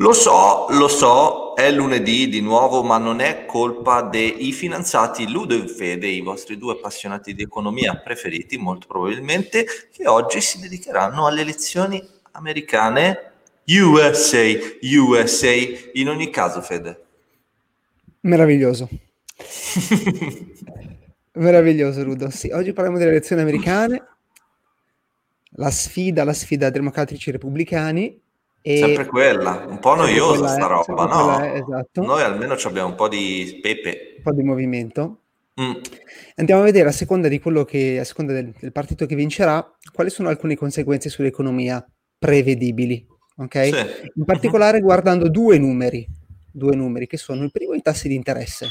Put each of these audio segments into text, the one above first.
Lo so, è lunedì di nuovo, ma non è colpa dei finanziati Ludo e Fede, i vostri due appassionati di economia preferiti, molto probabilmente, che oggi si dedicheranno alle elezioni americane USA. In ogni caso, Fede. Meraviglioso. Meraviglioso, Ludo. Sì, oggi parliamo delle elezioni americane, la sfida democratici e repubblicani. E sempre quella, un po' noiosa sta roba, no? Esatto. Noi almeno abbiamo un po' di pepe, un po' di movimento. Andiamo a vedere, a seconda di quello che, a seconda del partito che vincerà, quali sono alcune conseguenze sull'economia prevedibili, ok? Sì. In particolare guardando due numeri che sono il primo i tassi di interesse,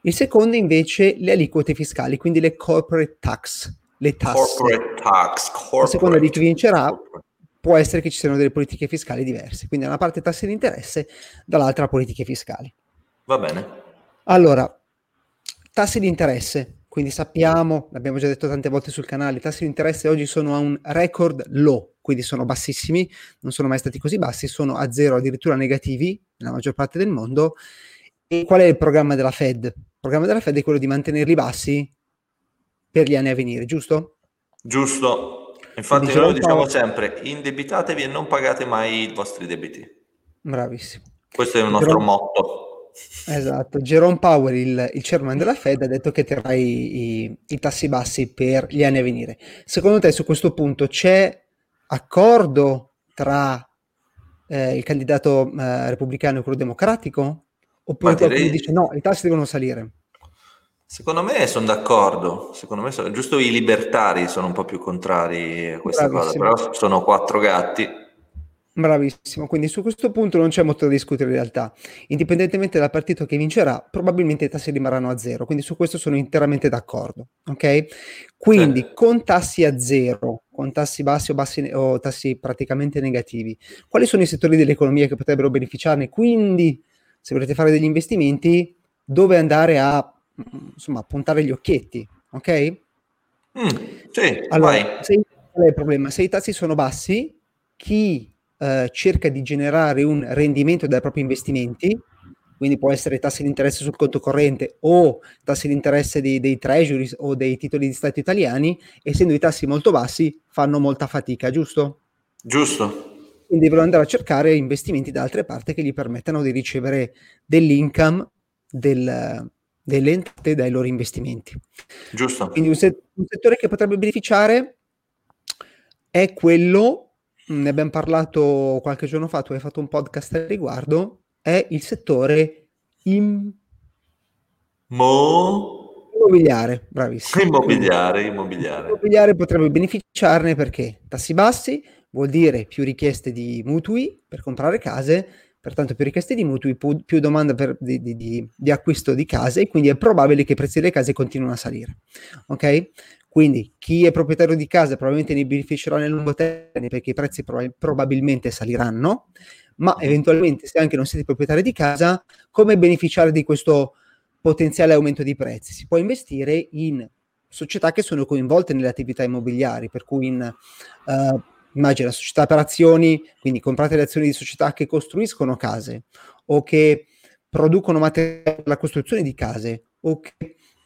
il secondo invece le aliquote fiscali, quindi le corporate tax, le tasse. A seconda di chi vincerà può essere che ci siano delle politiche fiscali diverse, quindi da una parte tasse di interesse, dall'altra politiche fiscali. Va bene. Allora, tasse di interesse, quindi sappiamo, l'abbiamo già detto tante volte sul canale, i tassi di interesse oggi sono a un record low, quindi sono bassissimi, non sono mai stati così bassi, sono a zero, addirittura negativi nella maggior parte del mondo. E qual è il programma della Fed? Il programma della Fed è quello di mantenerli bassi per gli anni a venire, giusto? Giusto. Infatti noi diciamo sempre, indebitatevi e non pagate mai i vostri debiti. Bravissimo. Questo è il nostro motto. Esatto. Jerome Powell, il chairman della Fed, ha detto che terrà i tassi bassi per gli anni a venire. Secondo te su questo punto c'è accordo tra il candidato repubblicano e quello democratico? Oppure qualcuno dice no, i tassi devono salire? Secondo me sono d'accordo, giusto i libertari sono un po' più contrari a questa cosa, però sono quattro gatti. Bravissimo, quindi su questo punto non c'è molto da discutere in realtà. Indipendentemente dal partito che vincerà, probabilmente i tassi rimarranno a zero, quindi su questo sono interamente d'accordo, ok? Quindi con tassi a zero, con tassi bassi o tassi praticamente negativi, quali sono i settori dell'economia che potrebbero beneficiarne? Quindi se volete fare degli investimenti, dove andare a puntare gli occhietti, ok? Sì, allora, qual è il problema? Se i tassi sono bassi, chi cerca di generare un rendimento dai propri investimenti, quindi può essere tassi di interesse sul conto corrente o tassi di interesse dei treasuries o dei titoli di Stato italiani, essendo i tassi molto bassi, fanno molta fatica, giusto? Giusto. Quindi devono andare a cercare investimenti da altre parti che gli permettano di ricevere dell'income, delle entrate dai loro investimenti. Giusto. Quindi un settore che potrebbe beneficiare è quello, ne abbiamo parlato qualche giorno fa, tu hai fatto un podcast al riguardo, è il settore immobiliare. Bravissimo. Immobiliare. Immobiliare potrebbe beneficiarne perché tassi bassi vuol dire più richieste di mutui per comprare case, pertanto più richieste di mutui, più domanda di acquisto di case, e quindi è probabile che i prezzi delle case continuino a salire, ok? Quindi chi è proprietario di casa probabilmente ne beneficerà nel lungo termine perché i prezzi probabilmente saliranno, ma eventualmente se anche non siete proprietari di casa, come beneficiare di questo potenziale aumento di prezzi? Si può investire in società che sono coinvolte nelle attività immobiliari, per cui immagina società per azioni, quindi comprate le azioni di società che costruiscono case o che producono materiali per la costruzione di case o che,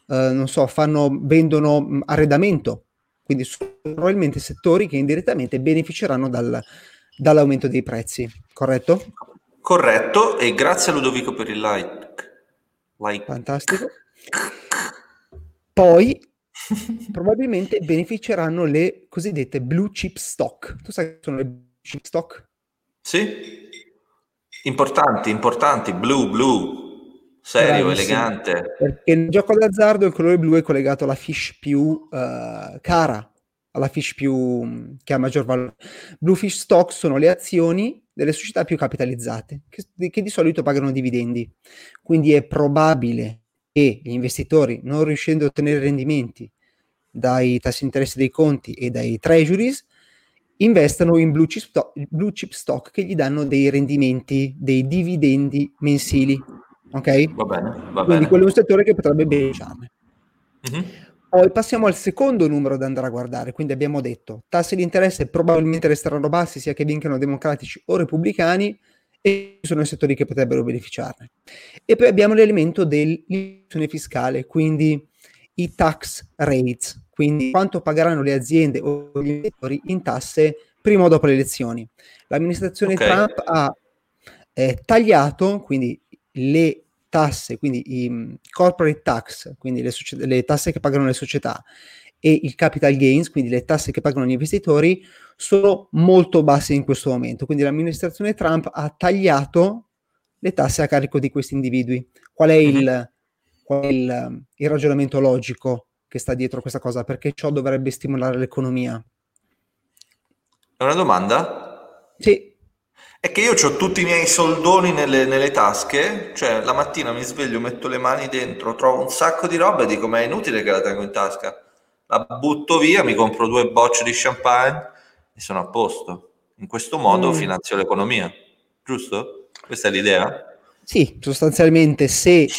vendono arredamento. Quindi sono probabilmente settori che indirettamente beneficeranno dall'aumento dei prezzi, corretto? Corretto, e grazie a Ludovico per il like. Fantastico. Poi probabilmente beneficeranno le cosiddette blue chip stock. Tu sai che sono le blue chip stock? Sì, importanti, blu, serio, bravissimo. Elegante. Perché nel gioco d'azzardo il colore blu è collegato alla fish più cara, alla fish più che ha maggior valore. Blue fish stock sono le azioni delle società più capitalizzate, che di solito pagano dividendi. Quindi è probabile che gli investitori, non riuscendo a ottenere rendimenti dai tassi di interesse dei conti e dai treasuries, investano in blue chip stock che gli danno dei rendimenti, dei dividendi mensili, ok? Va bene. Quindi quello è un settore che potrebbe beneficiarne. Poi passiamo al secondo numero da andare a guardare, quindi abbiamo detto tassi di interesse probabilmente resteranno bassi sia che vincano democratici o repubblicani, e ci sono i settori che potrebbero beneficiarne. E poi abbiamo l'elemento dell'inflazione fiscale, quindi i tax rates, quindi quanto pagheranno le aziende o gli investitori in tasse prima o dopo le elezioni. L'amministrazione Trump ha tagliato quindi le tasse, quindi i corporate tax, quindi le tasse che pagano le società, e il capital gains, quindi le tasse che pagano gli investitori, sono molto basse in questo momento. Quindi l'amministrazione Trump ha tagliato le tasse a carico di questi individui. Qual è il ragionamento logico che sta dietro questa cosa? Perché ciò dovrebbe stimolare l'economia. È una domanda? Sì. È che io ho tutti i miei soldoni nelle tasche, cioè la mattina mi sveglio, metto le mani dentro, trovo un sacco di roba e dico ma è inutile che la tengo in tasca, la butto via, mi compro 2 bocce di champagne e sono a posto. In questo modo finanzio l'economia, giusto? Questa è l'idea? Sì, sostanzialmente se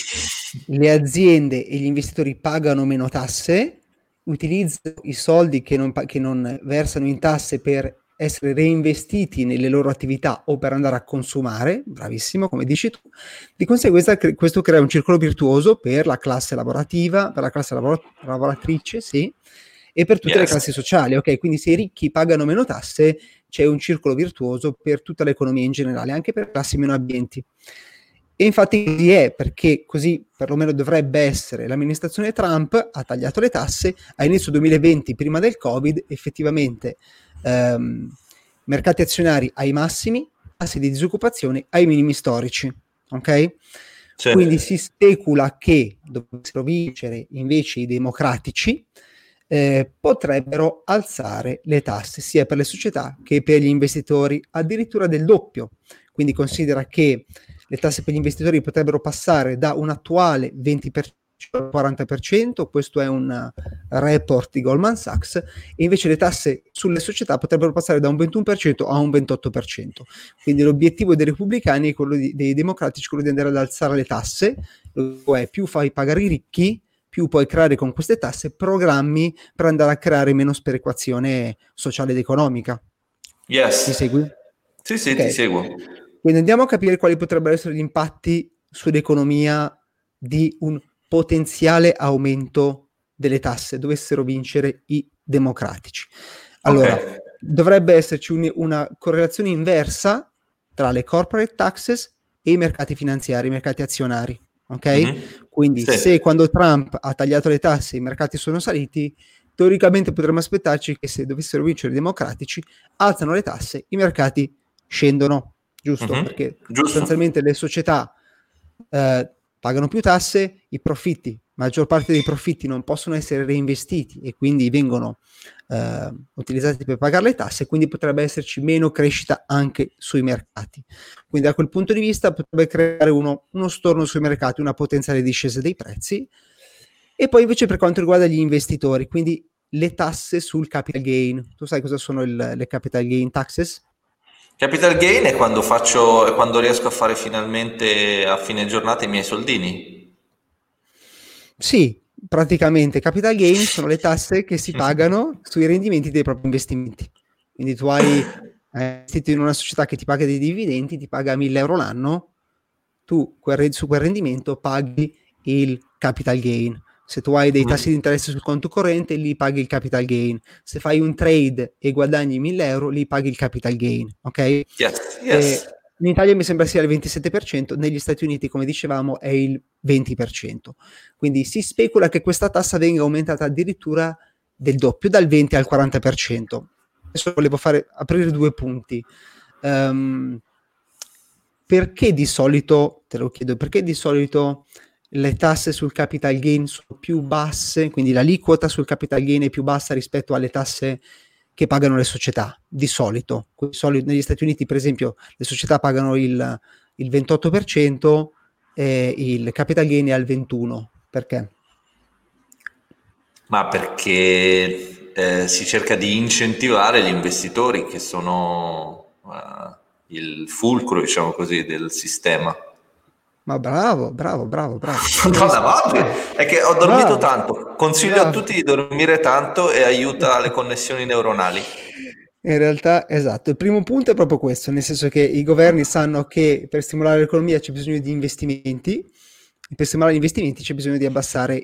le aziende e gli investitori pagano meno tasse, utilizzano i soldi che non versano in tasse per essere reinvestiti nelle loro attività o per andare a consumare, bravissimo, come dici tu. Di conseguenza questo crea un circolo virtuoso per la classe lavorativa, per la classe lavoratrice, sì, e per tutte le classi sociali, ok? Quindi se i ricchi pagano meno tasse, c'è un circolo virtuoso per tutta l'economia in generale, anche per classi meno abbienti. E infatti così è, perché così perlomeno dovrebbe essere. L'amministrazione Trump ha tagliato le tasse a inizio 2020, prima del Covid, effettivamente mercati azionari ai massimi, tassi di disoccupazione ai minimi storici, ok? Certo. Quindi si specula che dovessero vincere invece i democratici, potrebbero alzare le tasse sia per le società che per gli investitori, addirittura del doppio. Quindi considera che le tasse per gli investitori potrebbero passare da un attuale 20% al 40%, questo è un report di Goldman Sachs, e invece le tasse sulle società potrebbero passare da un 21% a un 28%. Quindi l'obiettivo dei repubblicani e quello dei democratici, quello di andare ad alzare le tasse, cioè più fai pagare i ricchi, più puoi creare con queste tasse programmi per andare a creare meno sperequazione sociale ed economica. Yes. Ti segui? Sì, okay. Ti seguo. Quindi andiamo a capire quali potrebbero essere gli impatti sull'economia di un potenziale aumento delle tasse, dovessero vincere i democratici. Allora, dovrebbe esserci una correlazione inversa tra le corporate taxes e i mercati finanziari, i mercati azionari, ok? Mm-hmm. Quindi se quando Trump ha tagliato le tasse i mercati sono saliti, teoricamente potremmo aspettarci che se dovessero vincere i democratici, alzano le tasse, i mercati scendono, giusto? Mm-hmm. Perché sostanzialmente le società pagano più tasse, i profitti, maggior parte dei profitti non possono essere reinvestiti e quindi vengono utilizzati per pagare le tasse, quindi potrebbe esserci meno crescita anche sui mercati. Quindi da quel punto di vista potrebbe creare uno storno sui mercati, una potenziale discesa dei prezzi. E poi invece per quanto riguarda gli investitori, quindi le tasse sul capital gain. Tu sai cosa sono le capital gain taxes? Capital gain è quando riesco a fare finalmente a fine giornata i miei soldini? Sì, praticamente. Capital gain sono le tasse che si pagano sui rendimenti dei propri investimenti. Quindi tu hai investito in una società che ti paga dei dividendi, ti paga 1.000 euro l'anno, tu su quel rendimento paghi il capital gain. Se tu hai dei tassi di interesse sul conto corrente, lì paghi il capital gain. Se fai un trade e guadagni 1.000 euro, lì paghi il capital gain, ok? Yes. In Italia mi sembra sia il 27%, negli Stati Uniti, come dicevamo, è il 20%. Quindi si specula che questa tassa venga aumentata addirittura del doppio, dal 20 al 40%. Adesso volevo aprire 2 punti. Perché di solito, te lo chiedo, perché di solito le tasse sul capital gain sono più basse, quindi l'aliquota sul capital gain è più bassa rispetto alle tasse che pagano le società, di solito. Negli Stati Uniti, per esempio, le società pagano il 28% e il capital gain è al 21%. Perché? Ma perché si cerca di incentivare gli investitori, che sono il fulcro, diciamo così, del sistema. Ma bravo. È che ho dormito tanto. Consiglio a tutti di dormire tanto e aiuta le connessioni neuronali. In realtà, esatto. Il primo punto è proprio questo, nel senso che i governi sanno che per stimolare l'economia c'è bisogno di investimenti, e per stimolare gli investimenti c'è bisogno di abbassare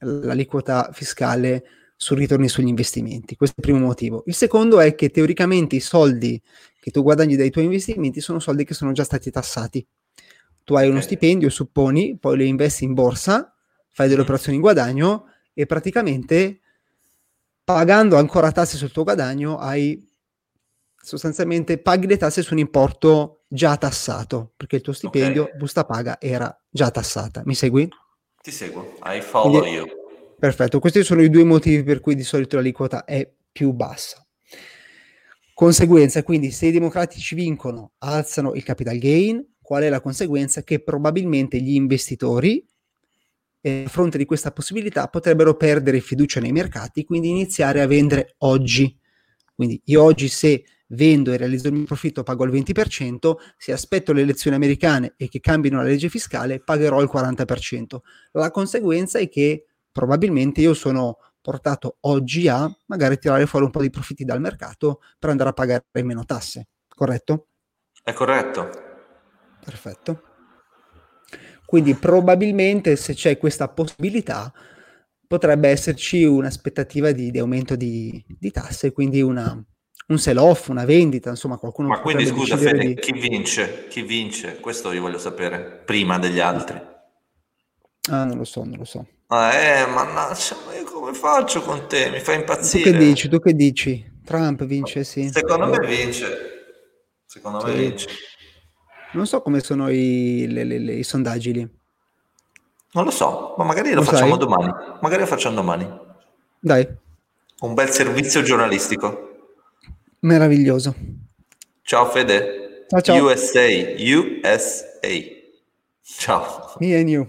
l'aliquota fiscale sui ritorni sugli investimenti. Questo è il primo motivo. Il secondo è che teoricamente i soldi che tu guadagni dai tuoi investimenti sono soldi che sono già stati tassati. Tu hai uno stipendio, supponi, poi lo investi in borsa, fai delle operazioni in guadagno e praticamente pagando ancora tasse sul tuo guadagno sostanzialmente paghi le tasse su un importo già tassato, perché il tuo stipendio, busta paga, era già tassata. Mi segui? Ti seguo, I follow you. Perfetto, questi sono i due motivi per cui di solito l'aliquota è più bassa. Conseguenza, quindi, se i democratici vincono, alzano il capital gain, qual è la conseguenza? Che probabilmente gli investitori, a fronte di questa possibilità, potrebbero perdere fiducia nei mercati, quindi iniziare a vendere oggi. Quindi io oggi, se vendo e realizzo il mio profitto, pago il 20%, se aspetto le elezioni americane e che cambino la legge fiscale, pagherò il 40%. La conseguenza è che probabilmente io sono portato oggi a magari tirare fuori un po' di profitti dal mercato per andare a pagare meno tasse, corretto? È corretto. Perfetto. Quindi probabilmente, se c'è questa possibilità, potrebbe esserci un'aspettativa di aumento di tasse, quindi un sell-off, una vendita, insomma qualcuno. Ma quindi scusa Fede, chi vince? Chi vince? Questo io voglio sapere prima degli altri. Ah, non lo so. Mannaggia, ma io come faccio con te? Mi fa impazzire. Tu che dici? Trump vince, sì. Secondo me vince. Non so come sono i sondaggi lì. Non lo so, ma magari lo facciamo domani. Dai. Un bel servizio giornalistico. Meraviglioso. Ciao Fede. Ciao. USA. Ciao. Me and you.